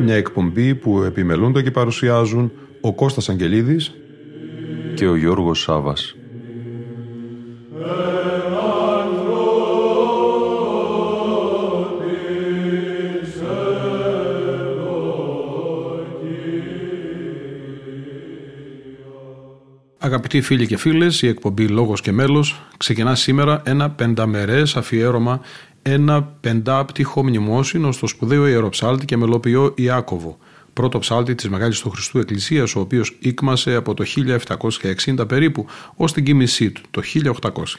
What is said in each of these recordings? Μια εκπομπή που επιμελούνται και παρουσιάζουν ο Κώστας Αγγελίδης και ο Γιώργος Σάβας. Αγαπητοί φίλοι και φίλες, η εκπομπή «Λόγος και μέλος» ξεκινά σήμερα ένα πενταμερές αφιέρωμα, ένα πεντάπτυχο μνημόσυνο στο σπουδαίο ιεροψάλτη και μελοποιό Ιάκωβο, πρώτο ψάλτη της Μεγάλης του Χριστού Εκκλησίας, ο οποίος ήκμασε από το 1760 περίπου ως την κοίμησή του το 1800.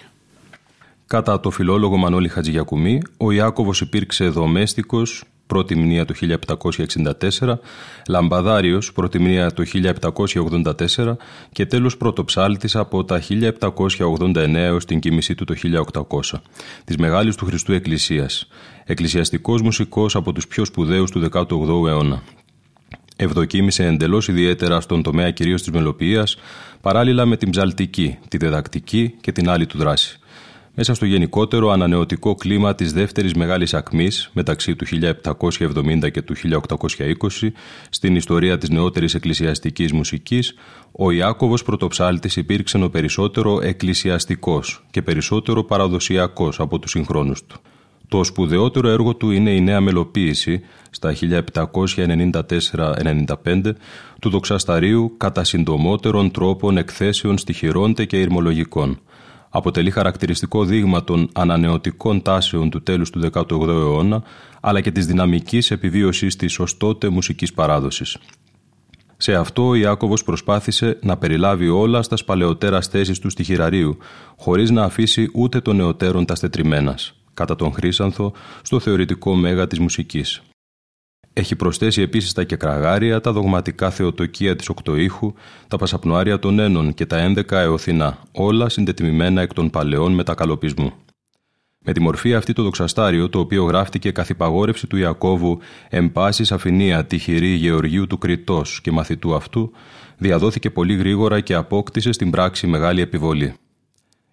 Κατά το φιλόλογο Μανώλη Χατζηγιακουμή, ο Ιάκωβος υπήρξε δομέστικος, πρώτη μνήα το 1764, λαμπαδάριος, πρώτη μνήα το 1784 και τέλος πρωτοψάλτης από τα 1789 έως την κοίμησή του το 1800, της Μεγάλης του Χριστού Εκκλησίας, εκκλησιαστικός μουσικός από τους πιο σπουδαίους του 18ου αιώνα. Ευδοκίμησε εντελώς ιδιαίτερα στον τομέα κυρίως της μελοποιίας, παράλληλα με την ψαλτική, τη διδακτική και την άλλη του δράση. Μέσα στο γενικότερο ανανεωτικό κλίμα της δεύτερης μεγάλης ακμής μεταξύ του 1770 και του 1820 στην ιστορία της νεότερης εκκλησιαστικής μουσικής, ο Ιάκωβος πρωτοψάλτης υπήρξε ο περισσότερο εκκλησιαστικός και περισσότερο παραδοσιακός από τους συγχρόνους του. Το σπουδαιότερο έργο του είναι η νέα μελοποίηση στα 1794-95 του δοξασταρίου κατά συντομότερων τρόπων εκθέσεων στιχηρώνται και ηρμολογικών. Αποτελεί χαρακτηριστικό δείγμα των ανανεωτικών τάσεων του τέλους του 18ου αιώνα, αλλά και της δυναμικής επιβίωσης της ως τότε μουσικής παράδοσης. Σε αυτό ο Ιάκωβος προσπάθησε να περιλάβει όλα στα παλαιότερα θέσεις του στιχηραρίου, χωρίς να αφήσει ούτε των νεωτέρων τα στετριμένας, κατά τον Χρύσανθο, στο θεωρητικό μέγα της μουσικής. Έχει προσθέσει επίσης τα κεκραγάρια, τα δογματικά θεοτοκία της οκτωήχου, τα πασαπνοάρια των ένων και τα 11 εωθηνά, όλα συντετιμημένα εκ των παλαιών μετακαλοπισμού. Με τη μορφή αυτή το δοξαστάριο, το οποίο γράφτηκε καθ' υπαγόρευση του Ιακώβου εν πάση σαφηνία τυχηρή Γεωργίου του Κρητός και μαθητού αυτού, διαδόθηκε πολύ γρήγορα και απόκτησε στην πράξη μεγάλη επιβολή.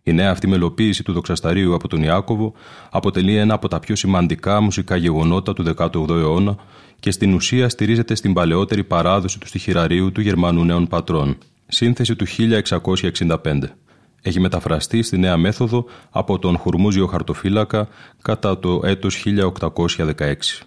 Η νέα αυτή μελοποίηση του δοξασταρίου από τον Ιάκωβο αποτελεί ένα από τα πιο σημαντικά μουσικά γεγονότα του 18ου αιώνα και στην ουσία στηρίζεται στην παλαιότερη παράδοση του στιχηραρίου του Γερμανού Νέων Πατρών, σύνθεση του 1665. Έχει μεταφραστεί στη νέα μέθοδο από τον Χουρμούζιο Χαρτοφύλακα κατά το έτος 1816.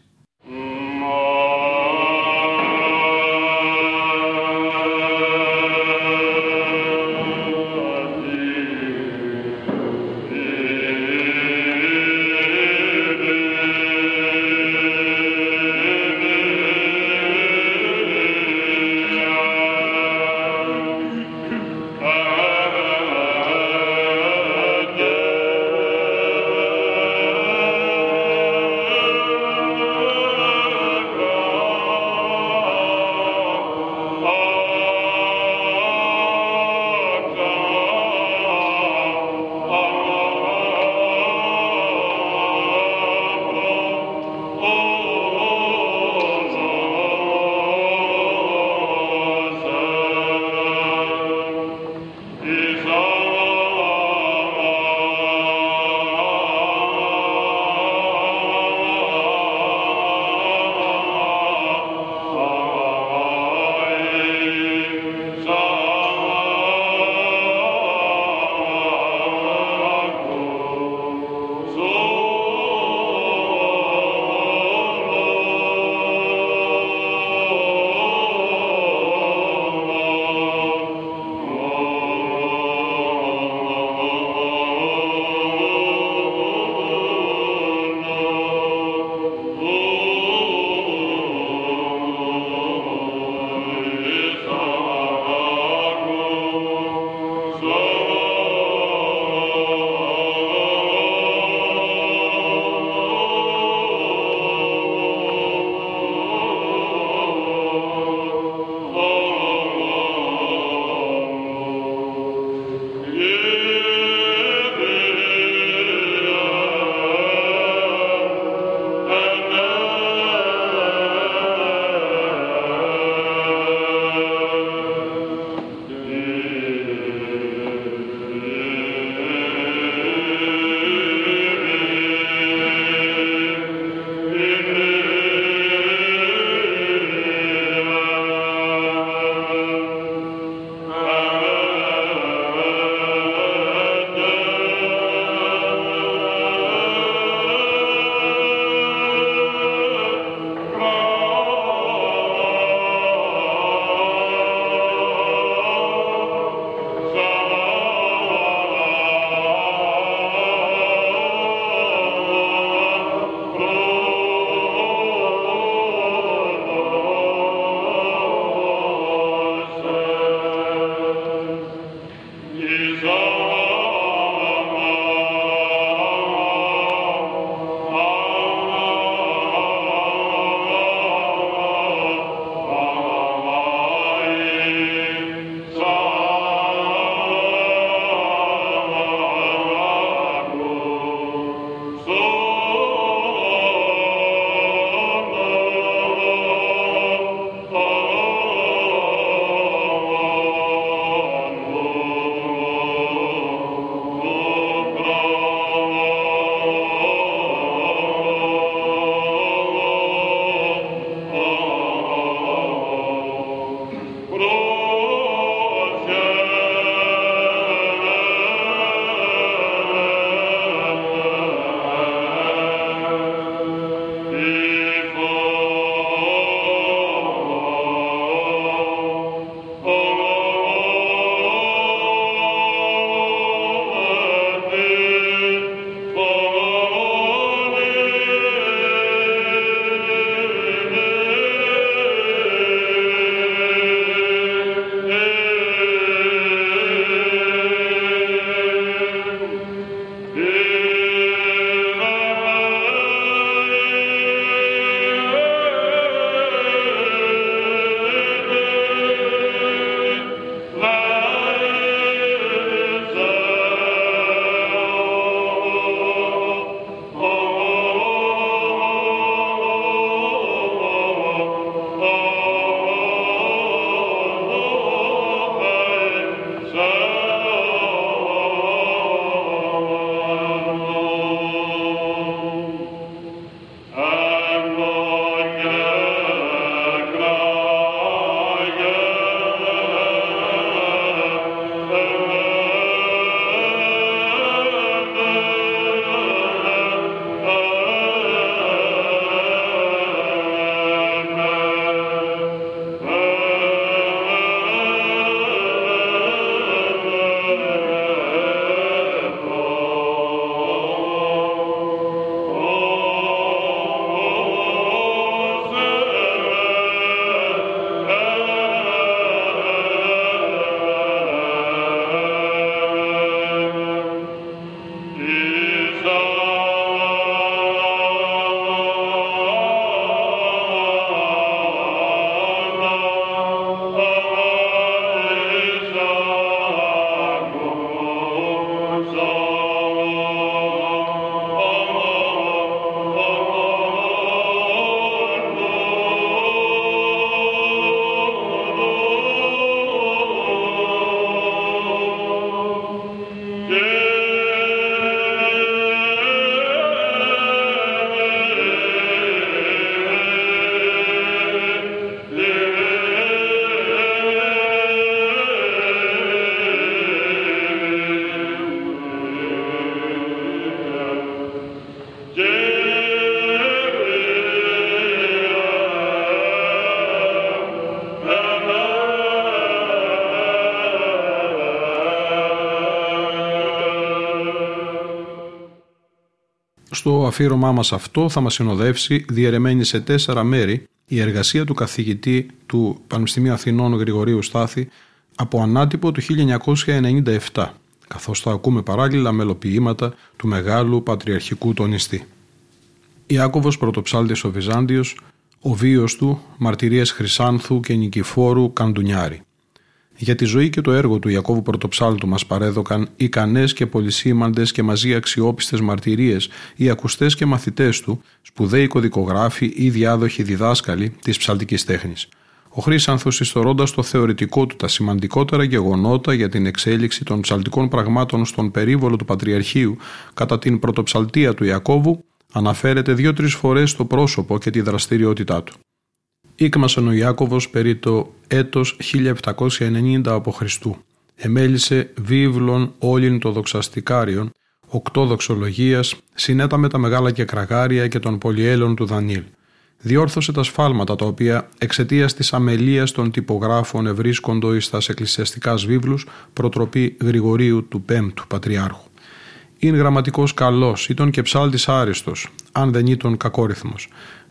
Στο αφήρωμά μας αυτό θα μας συνοδεύσει διαιρεμένη σε 4 μέρη η εργασία του καθηγητή του Πανεπιστημίου Αθηνών Γρηγορίου Στάθη από ανάτυπο του 1997, καθώς θα ακούμε παράλληλα μελοποιήματα του μεγάλου πατριαρχικού τονιστή. Ιάκωβος Πρωτοψάλτης ο Βυζάντιος, ο βίος του, μαρτυρίες Χρυσάνθου και Νικηφόρου Καντουνιάρη. Για τη ζωή και το έργο του Ιακώβου Πρωτοψάλτου μας παρέδωκαν ικανές και πολυσήμαντες και μαζί αξιόπιστες μαρτυρίες οι ακουστές και μαθητές του, σπουδαίοι κωδικογράφοι ή διάδοχοι διδάσκαλοι της ψαλτικής τέχνης. Ο Χρύσανθος, ιστορώντας το θεωρητικό του τα σημαντικότερα γεγονότα για την εξέλιξη των ψαλτικών πραγμάτων στον περίβολο του Πατριαρχείου κατά την πρωτοψαλτία του Ιακώβου, αναφέρεται 2-3 φορές στο πρόσωπο και τη δραστηριότητά του. Ήκμασαν ο Ιάκωβος περί το έτος 1790 από Χριστού. Εμέλησε βίβλων όλην το δοξαστικάριον, 8 δοξολογίας, συνέτα με τα μεγάλα και κραγάρια και των πολυέλων του Δανίλ. Διόρθωσε τα σφάλματα τα οποία εξαιτίας της αμελίας των τυπογράφων ευρίσκοντο εις τας εκκλησιαστικάς βίβλους προτροπή Γρηγορίου του 5ου Πατριάρχου. «Ειν γραμματικός καλός, ήταν και ψάλτης άριστος, αν δεν ήταν κακόριθμος,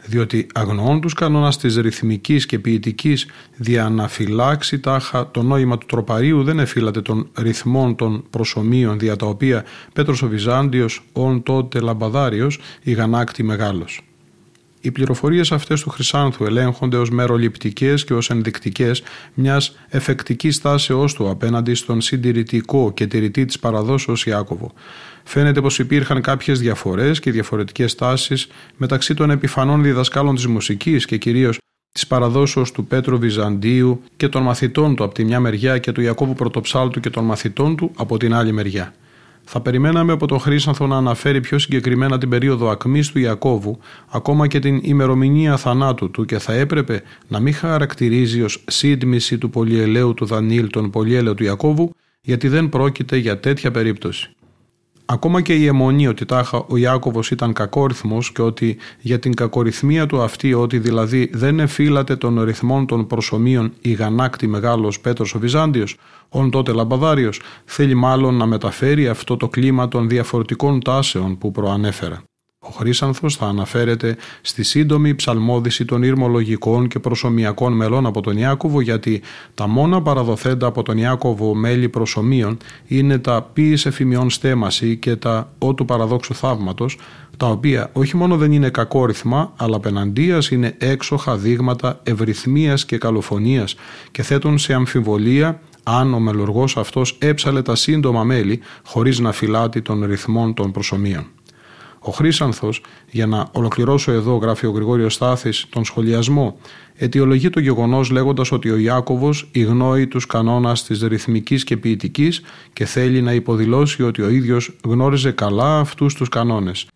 διότι αγνοών τους κανόνας της ρυθμικής και ποιητικής διαναφυλάξει τάχα το νόημα του τροπαρίου δεν εφύλατε των ρυθμών των προσωμείων δια τα οποία Πέτρος ο Βυζάντιος, ον τότε λαμπαδάριος, ηγανάκτη μεγάλος». Οι πληροφορίες αυτές του Χρυσάνθου ελέγχονται ως μεροληπτικές και ως ενδεικτικές μιας εφεκτικής στάσεώς του απέναντι στον συντηρητικό και τηρητή της παραδόσεως Ιάκωβο. Φαίνεται πως υπήρχαν κάποιες διαφορές και διαφορετικές τάσεις μεταξύ των επιφανών διδασκάλων της μουσικής και κυρίως της παραδόσεως του Πέτρου Βυζαντίου και των μαθητών του από τη μια μεριά και του Ιακώβου Πρωτοψάλτου και των μαθητών του από την άλλη μεριά. Θα περιμέναμε από τον Χρύσανθο να αναφέρει πιο συγκεκριμένα την περίοδο ακμής του Ιακώβου, ακόμα και την ημερομηνία θανάτου του, και θα έπρεπε να μην χαρακτηρίζει ως σύντμηση του πολυελαίου του Δανίλ τον πολυέλαιο του Ιακώβου, γιατί δεν πρόκειται για τέτοια περίπτωση. Ακόμα και η αιμονή ότι τάχα ο Ιάκωβος ήταν κακόριθμος και ότι για την κακοριθμία του αυτή, ότι δηλαδή δεν εφύλατε των ρυθμών των προσωμείων ηγανάκτη μεγάλος Πέτρος ο Βυζάντιος, ον τότε λαμπαδάριος, θέλει μάλλον να μεταφέρει αυτό το κλίμα των διαφορετικών τάσεων που προανέφερα. Ο Χρύσανθος θα αναφέρεται στη σύντομη ψαλμώδηση των ηρμολογικών και προσωμιακών μελών από τον Ιάκωβο, γιατί τα μόνα παραδοθέντα από τον Ιάκωβο μέλη προσωμείων είναι τα ποιης εφημιών στέμαση και τα «ο του παραδόξου θαύματος», τα οποία όχι μόνο δεν είναι κακόριθμα, αλλά απεναντίας είναι έξοχα δείγματα ευρυθμίας και καλοφωνίας και θέτουν σε αμφιβολία αν ο μελουργός αυτός έψαλε τα σύντομα μέλη χωρίς να φυλάτει των ρυθμών των προσωμείων. Ο Χρύσανθος, για να ολοκληρώσω εδώ, γράφει ο Γρηγόριος Στάθης, τον σχολιασμό, αιτιολογεί το γεγονός λέγοντας ότι ο Ιάκωβος ηγνώει τους κανόνας της ρυθμικής και ποιητικής και θέλει να υποδηλώσει ότι ο ίδιος γνώριζε καλά αυτούς τους κανόνες.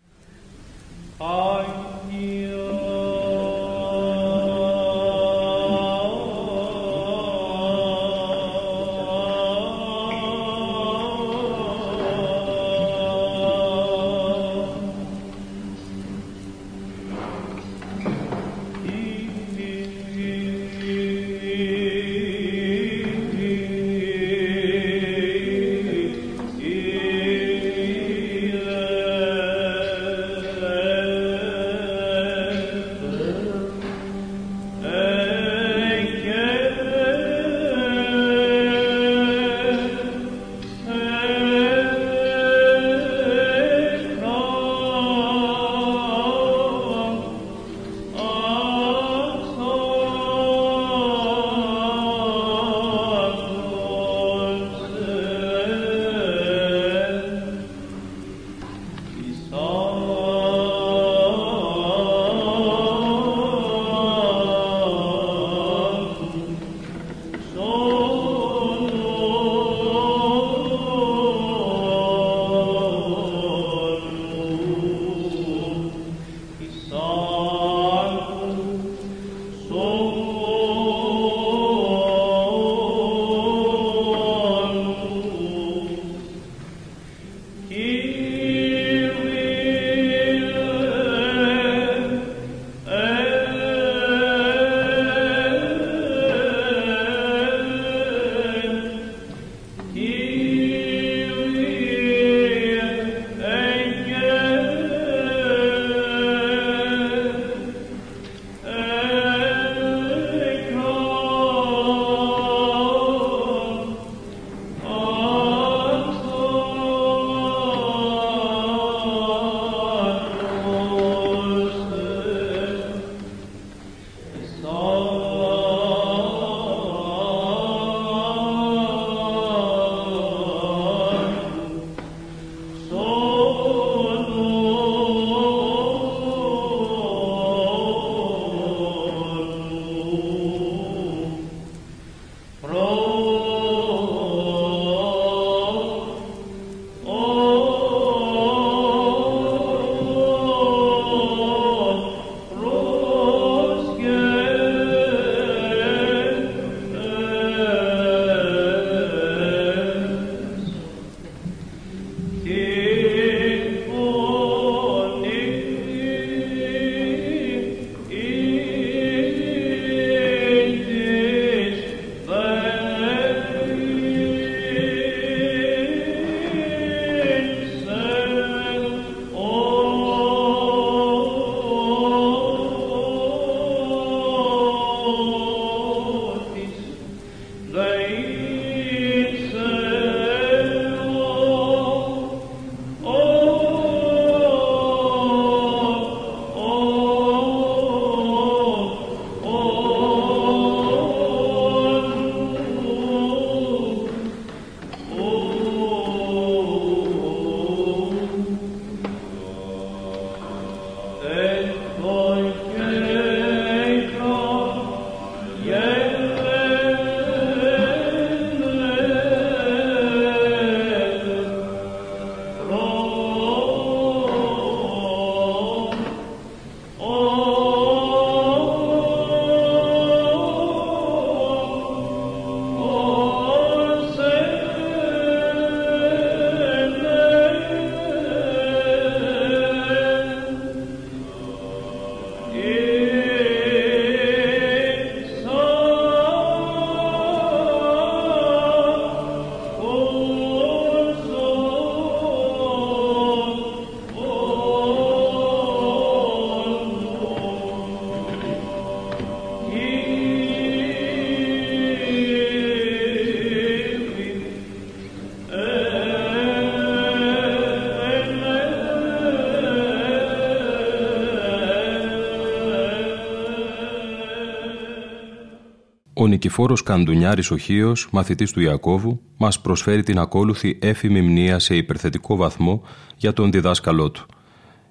ο Νικηφόρος Καντουνιάρης ο Χίος, μαθητής του Ιακώβου, μας προσφέρει την ακόλουθη έφημη μνήα σε υπερθετικό βαθμό για τον διδάσκαλό του.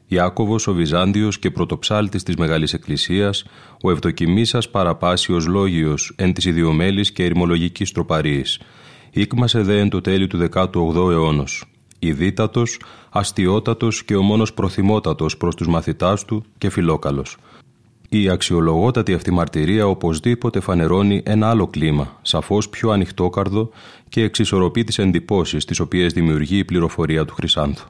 Ιάκωβος ο Βυζάντιος και πρωτοψάλτης της Μεγάλης Εκκλησίας, ο Ευδοκιμήσας Παραπάσιος Λόγιος εν της ιδιομέλης και ερημολογικής τροπαρίας. Ήκμασε δε εν το τέλειο του 18ου αιώνος. Ιδίτατος, αστιότατος και ο μόνος προθυμότατος προς τους μαθητάς του και φιλόκαλος. Η αξιολογότατη αυτή μαρτυρία οπωσδήποτε φανερώνει ένα άλλο κλίμα, σαφώς πιο ανοιχτόκαρδο και εξισορροπεί τις εντυπώσεις τις οποίες δημιουργεί η πληροφορία του Χρυσάνθου.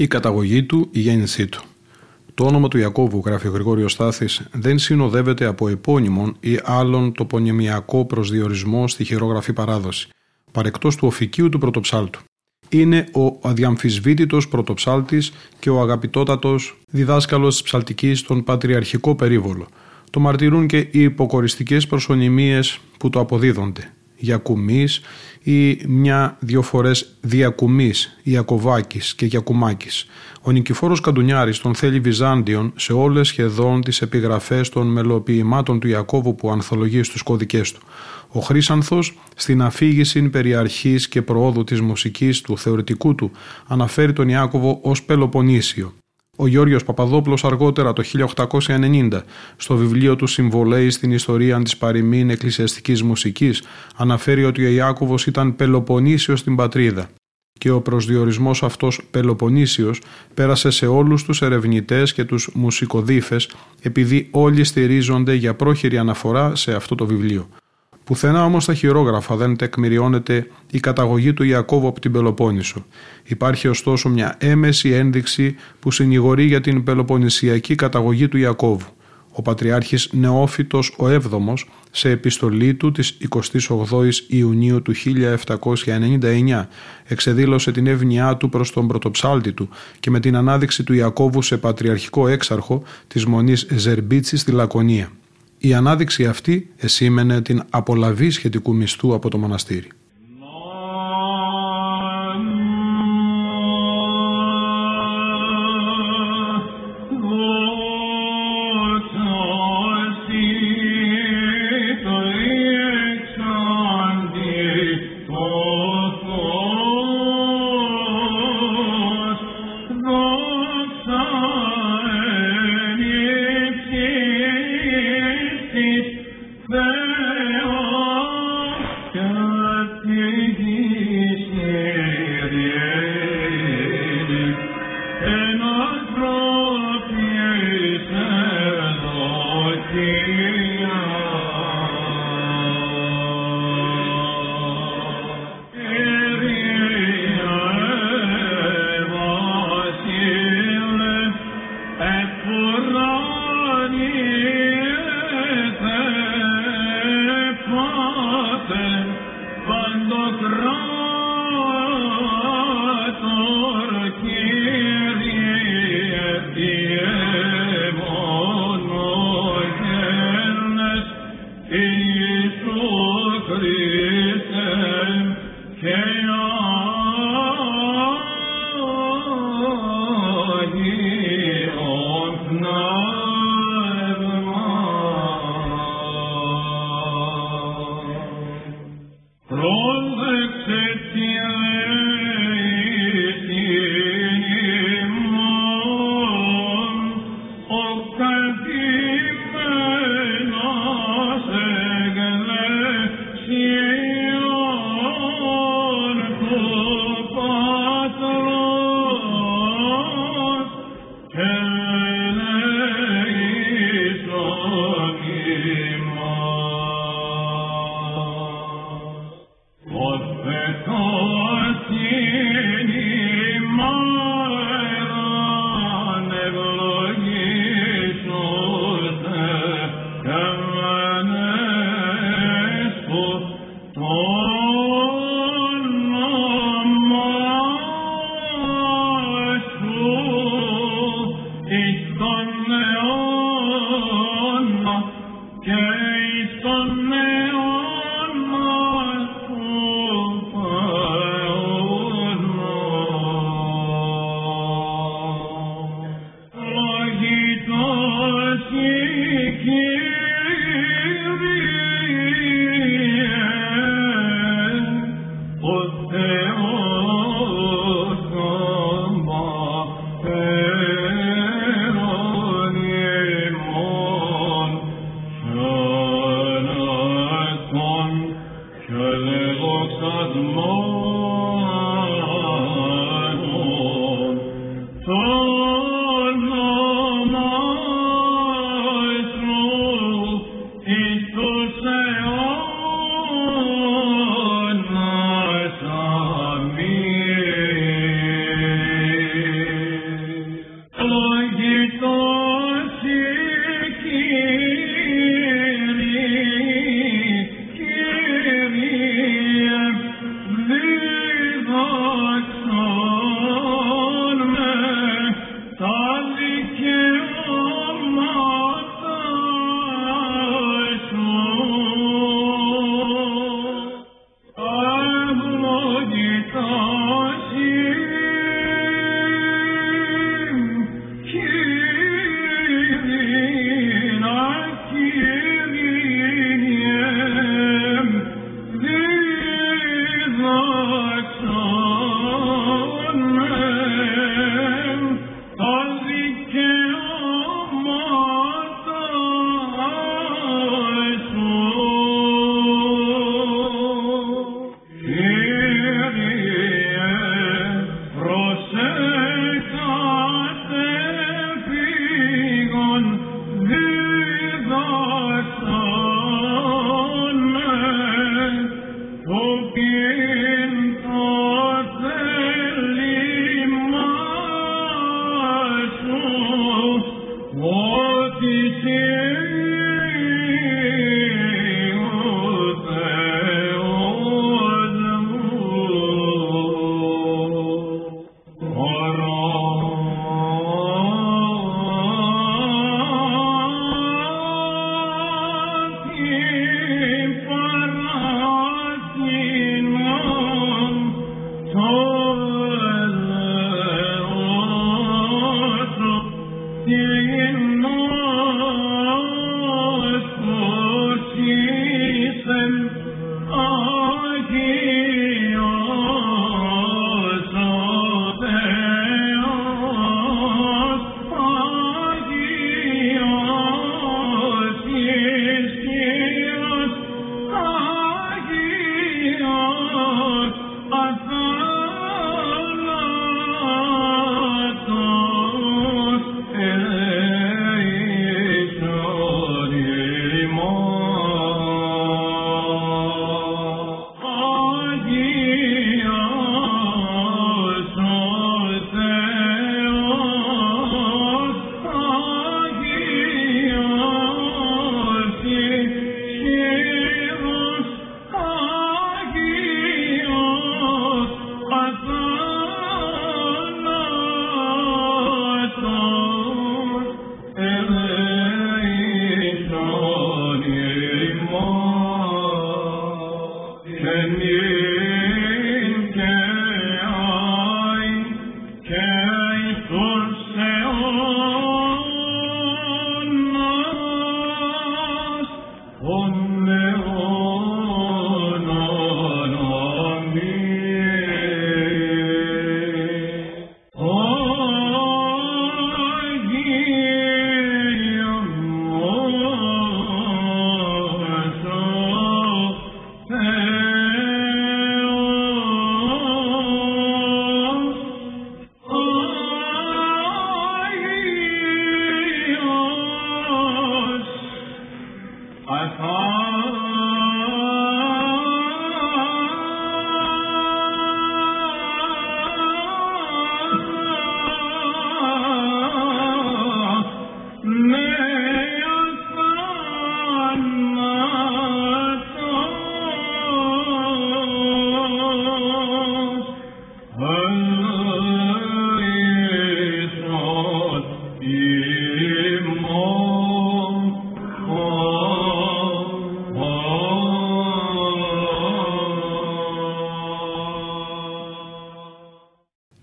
η καταγωγή του, η γέννησή του. Το όνομα του Ιακώβου, γράφει ο Γρηγόριος Στάθης, δεν συνοδεύεται από επώνυμον ή άλλον τοπονυμιακό προσδιορισμό στη χειρόγραφη παράδοση, παρεκτός του οφικίου του πρωτοψάλτου. Είναι ο αδιαμφισβήτητος πρωτοψάλτης και ο αγαπητότατος διδάσκαλος της ψαλτικής στον πατριαρχικό περίβολο. Το μαρτυρούν και οι υποκοριστικές προσωνυμίες που το αποδίδονται. Γιακουμής ή μια-δυο φορές Διακουμής, Ιακωβάκης και Γιακουμάκης. Ο Νικηφόρος Καντουνιάρης τον θέλει Βυζάντιον σε όλες σχεδόν τις επιγραφές των μελοποιημάτων του Ιακώβου που ανθολογεί στους κώδικές του. Ο Χρήσανθος, στην αφήγηση περί αρχής και προόδου της μουσικής του θεωρητικού του, αναφέρει τον Ιάκωβο ως Πελοποννήσιο. Ο Γιώργος Παπαδόπουλος αργότερα το 1890 στο βιβλίο του «Συμβολέη στην ιστορία της παροιμήν εκκλησιαστικής μουσικής» αναφέρει ότι ο Ιάκωβος ήταν Πελοποννήσιος στην πατρίδα και ο προσδιορισμός αυτός Πελοποννήσιος πέρασε σε όλους τους ερευνητές και τους μουσικοδίφες επειδή όλοι στηρίζονται για πρόχειρη αναφορά σε αυτό το βιβλίο. Πουθενά όμως στα χειρόγραφα δεν τεκμηριώνεται η καταγωγή του Ιακώβου από την Πελοπόννησο. Υπάρχει ωστόσο μια έμεση ένδειξη που συνηγορεί για την πελοποννησιακή καταγωγή του Ιακώβου. Ο Πατριάρχης Νεόφυτος ο 7ος, σε επιστολή του της 28ης Ιουνίου του 1799, εξεδήλωσε την εύνοιά του προς τον πρωτοψάλτη του και με την ανάδειξη του Ιακώβου σε πατριαρχικό έξαρχο της Μονής Ζερμπίτσι στη Λακωνία. Η ανάδειξη αυτή εσήμενε την απολαβή σχετικού μισθού από το μοναστήρι.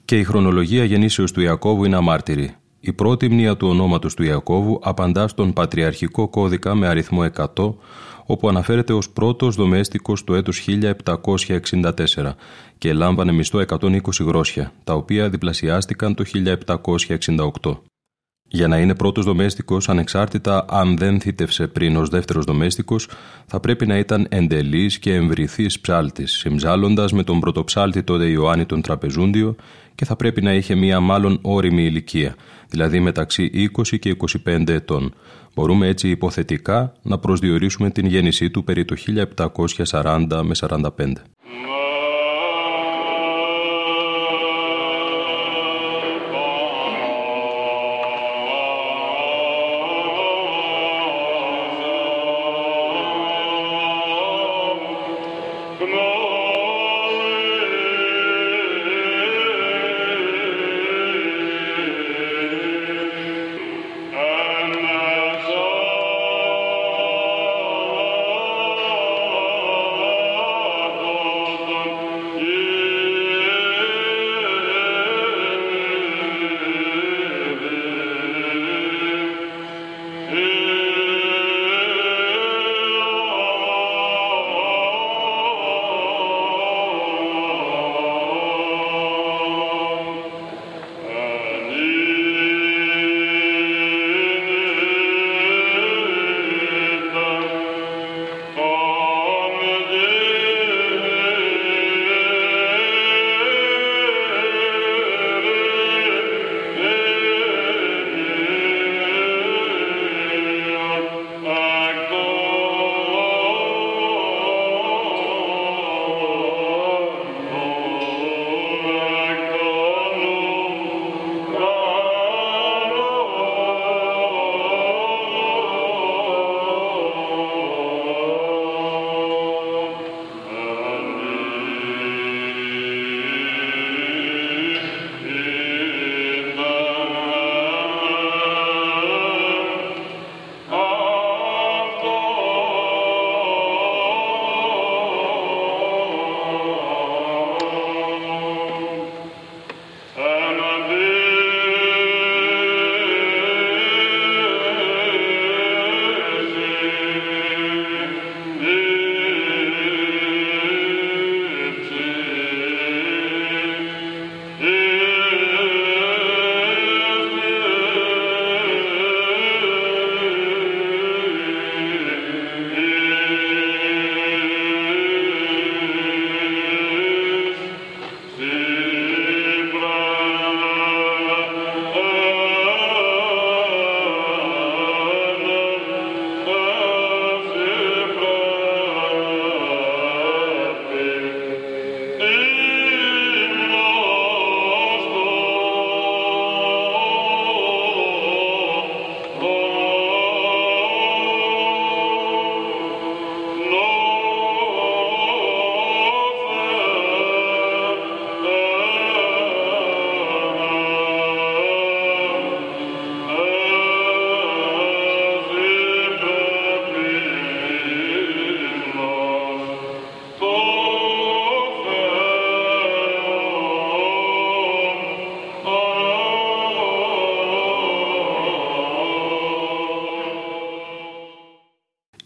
Και η χρονολογία γεννήσεως του Ιακώβου είναι αμάρτυρη. Η πρώτη μνήα του ονόματος του Ιακώβου απαντά στον Πατριαρχικό Κώδικα με αριθμό 100, όπου αναφέρεται ως πρώτος δομέστικος το έτος 1764 και λάμβανε μισθό 120 γρόσια, τα οποία διπλασιάστηκαν το 1768. Για να είναι πρώτος δομέστικος, ανεξάρτητα αν δεν θύτευσε πριν ως δεύτερος δομέστικος, θα πρέπει να ήταν εντελής και εμβριθής ψάλτης, συμψάλλοντας με τον πρωτοψάλτη τότε Ιωάννη τον Τραπεζούντιο, και θα πρέπει να είχε μία μάλλον ώριμη ηλικία, δηλαδή μεταξύ 20 και 25 ετών. Μπορούμε έτσι υποθετικά να προσδιορίσουμε την γέννησή του περί το 1740 με 45.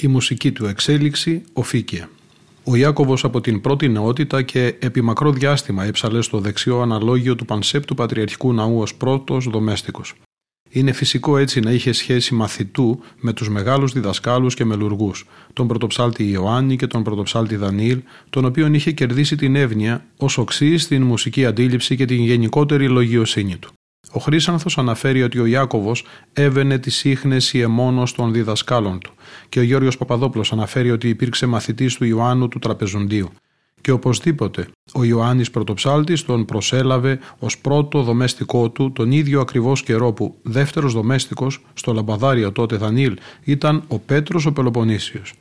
η μουσική του εξέλιξη οφήκε. Ο Ιάκωβος από την πρώτη νεότητα και επί μακρό διάστημα έψαλε στο δεξιό αναλόγιο του πανσέπτου πατριαρχικού ναού ως πρώτος δομέστικος. Είναι φυσικό έτσι να είχε σχέση μαθητού με τους μεγάλους διδασκάλους και μελουργούς, τον πρωτοψάλτη Ιωάννη και τον πρωτοψάλτη Δανιήλ, τον οποίον είχε κερδίσει την εύνοια ως οξύ στην μουσική αντίληψη και την γενικότερη λογιοσύνη του. Ο Χρήσανθος αναφέρει ότι ο Ιάκωβος έβαινε τη σύχνεση εμμόνος των διδασκάλων του και ο Γιώργος Παπαδόπουλος αναφέρει ότι υπήρξε μαθητής του Ιωάννου του Τραπεζουντίου και οπωσδήποτε ο Ιωάννης Πρωτοψάλτης τον προσέλαβε ως πρώτο δομέστικό του τον ίδιο ακριβώς καιρό που δεύτερος δομέστικος στο Λαμπαδάριο τότε Δανιήλ ήταν ο Πέτρος ο Πελοποννήσιος.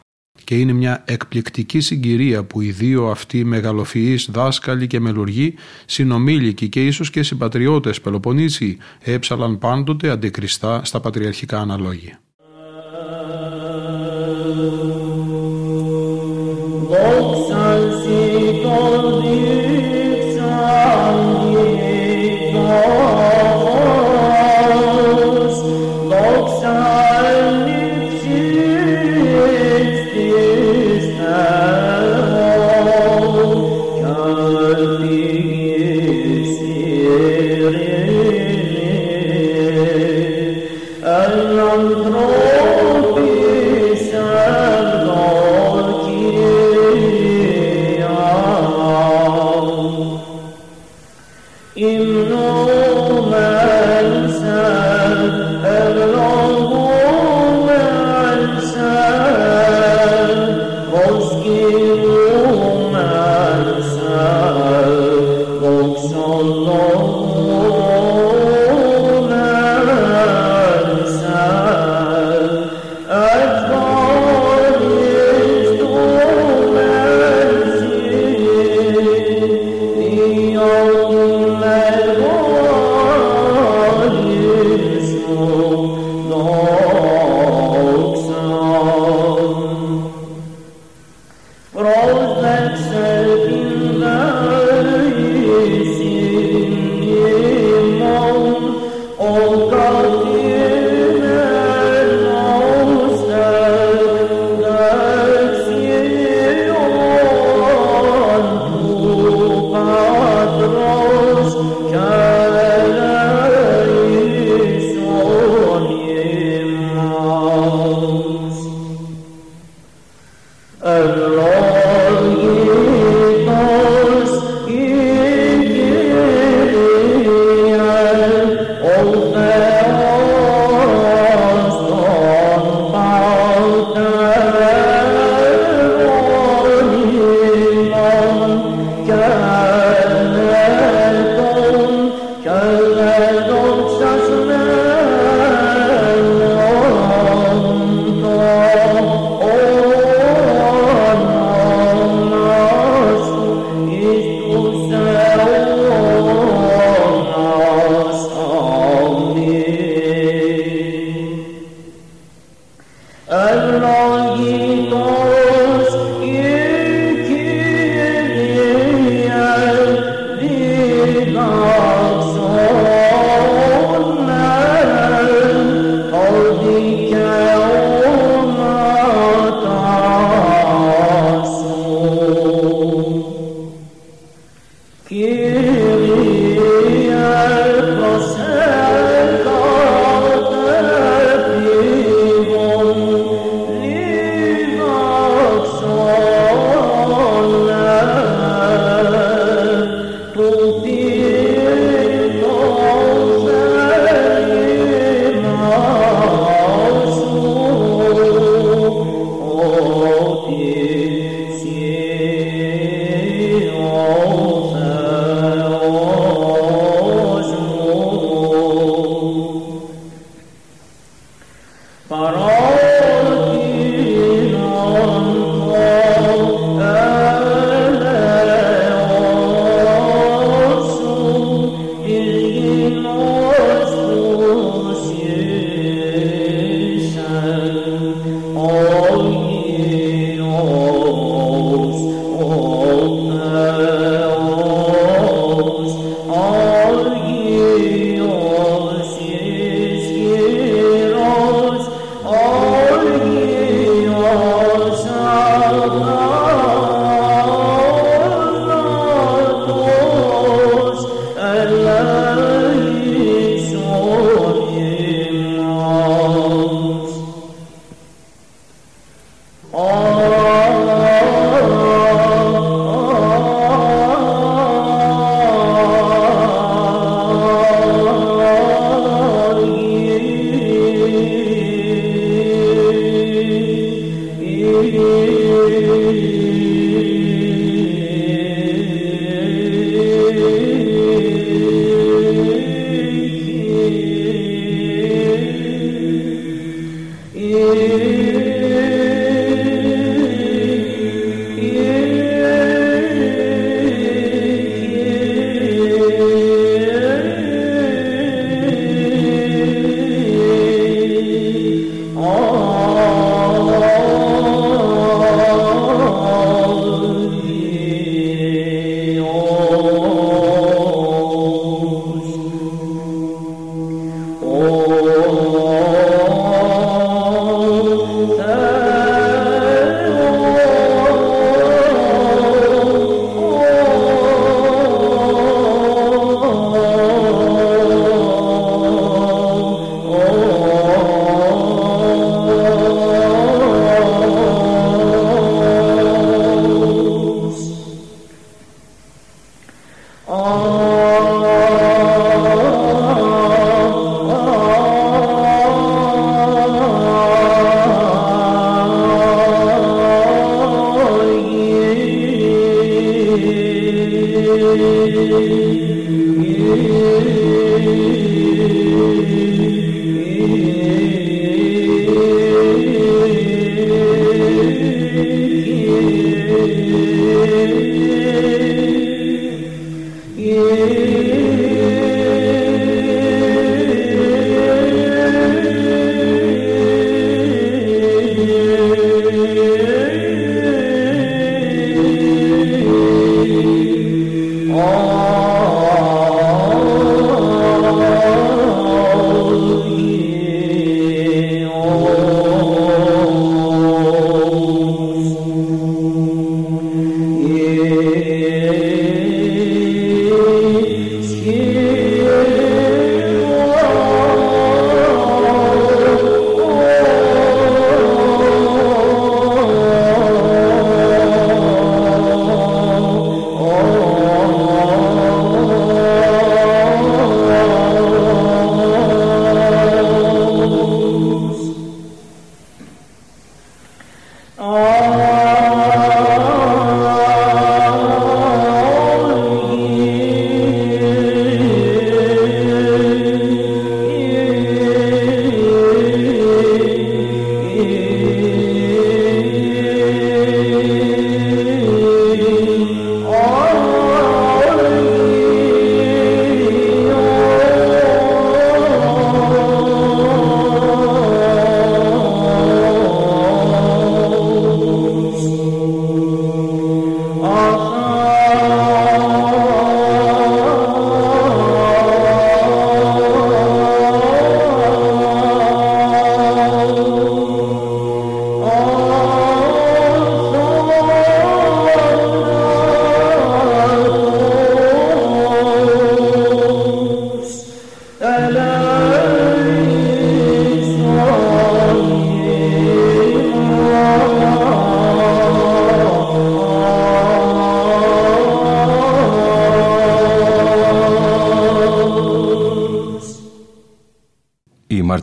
Και είναι μια εκπληκτική συγκυρία που οι δύο αυτοί μεγαλοφυείς δάσκαλοι και μελουργοί, συνομήλικοι και ίσως και συμπατριώτες Πελοποννήσιοι, έψαλαν πάντοτε αντικριστά στα πατριαρχικά αναλόγια. Oh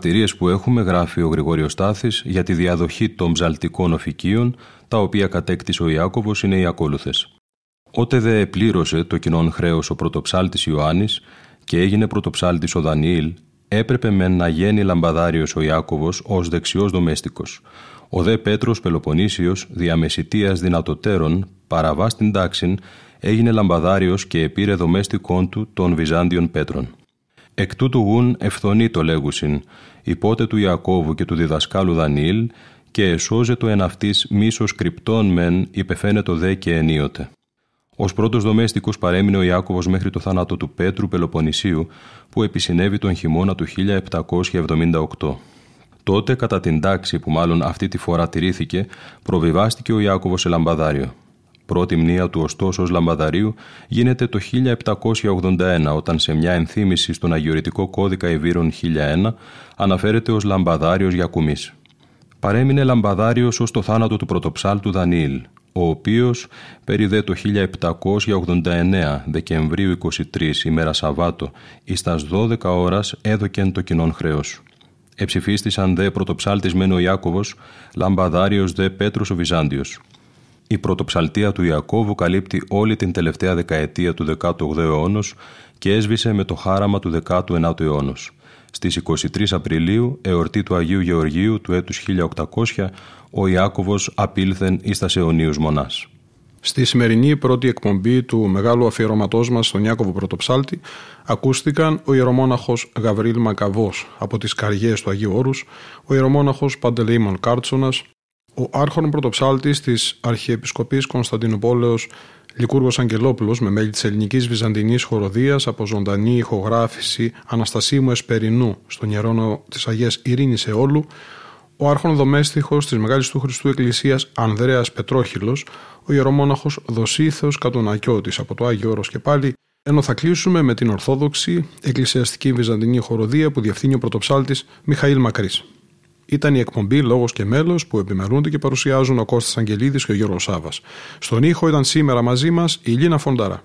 μαρτυρίες που έχουμε, γράφει ο Γρηγόριος Στάθης, για τη διαδοχή των ψαλτικών οφικίων, τα οποία κατέκτησε ο Ιάκωβος, είναι οι ακόλουθες. Ότε δε επλήρωσε το κοινόν χρέος ο πρωτοψάλτης Ιωάννης και έγινε πρωτοψάλτης ο Δανιήλ, έπρεπε μεν να γίνει λαμπαδάριος ο Ιάκωβος ως δεξιός δομέστικος. Ο δε Πέτρος Πελοποννήσιος, διαμεσιτείας δυνατοτέρων, παραβά στην τάξην, έγινε λαμπαδάριος και επήρε δομέστικόν του των Βυζάντιων Πέτρων. Εκ τούτου γουν ευθονή το λέγουσιν, υπότε του Ιακώβου και του διδασκάλου Δανιήλ, και εσώζε το εν αυτής μίσος κρυπτών μεν, υπεφαίνετο δε και ενίοτε. Ως πρώτος δομέστικος παρέμεινε ο Ιάκωβος μέχρι το θάνατο του Πέτρου Πελοποννησίου, που επισυνέβη τον χειμώνα του 1778. Τότε, κατά την τάξη που μάλλον αυτή τη φορά τηρήθηκε, προβιβάστηκε ο Ιάκωβος σε λαμπαδάριο. Πρώτη μνήα του ωστόσο ως λαμπαδαρίου γίνεται το 1781, όταν σε μια ενθύμηση στον Αγιορητικό Κώδικα Ιβήρων 1001 αναφέρεται ως λαμπαδάριος Γιακουμής. Παρέμεινε λαμπαδάριος ως το θάνατο του πρωτοψάλτου Δανιήλ, ο οποίος περί δε το 1789 Δεκεμβρίου 23 ημέρα Σαββάτο εις τας 12 ώρας έδωκεν το κοινόν χρέος. Εψηφίστησαν δε πρωτοψάλτης μεν ο Ιάκωβος, λαμπαδάριος δε Πέτρος ο Βυζάντιος. Η πρωτοψαλτία του Ιακώβου καλύπτει όλη την τελευταία δεκαετία του 18ου αιώνα και έσβησε με το χάραμα του 19ου αιώνα. Στις 23 Απριλίου, εορτή του Αγίου Γεωργίου του έτους 1800, ο Ιάκωβος απήλθεν εις τας αιωνίους μονάς. Στη σημερινή πρώτη εκπομπή του μεγάλου αφιερωματός μας στον Ιάκωβο Πρωτοψάλτη ακούστηκαν ο ιερομόναχος Γαβρίλ Μακαβός από τις Καριές του Αγίου Όρους, ο ιερομόναχος Παντελεήμων Κάρτσονας, ο άρχον πρωτοψάλτης της Αρχιεπισκοπής Κωνσταντινουπόλεως Λικούργος Αγγελόπουλος με μέλη της Ελληνικής Βυζαντινής Χοροδίας από ζωντανή ηχογράφηση Αναστασίμου Εσπερινού στον Ιερόνο της Αγίας Ειρήνης Εόλου, ο άρχον δομέστιχος της Μεγάλης του Χριστού Εκκλησίας Ανδρέας Πετρόχυλος, ο ιερομόναχος Δοσίθεος Κατονακιώτης από το Άγιο Όρος και πάλι, ενώ θα κλείσουμε με την Ορθόδοξη Εκκλησιαστική Βυζαντινή Χοροδία που διευθύνει ο πρωτοψάλτης Μιχαήλ Μακρύς. Ήταν η εκπομπή «Λόγος και μέλος» που επιμερούνται και παρουσιάζουν ο Κώστας Αγγελίδης και ο Γιώργος Σάβας. Στον ήχο ήταν σήμερα μαζί μας η Λίνα Φονταρά.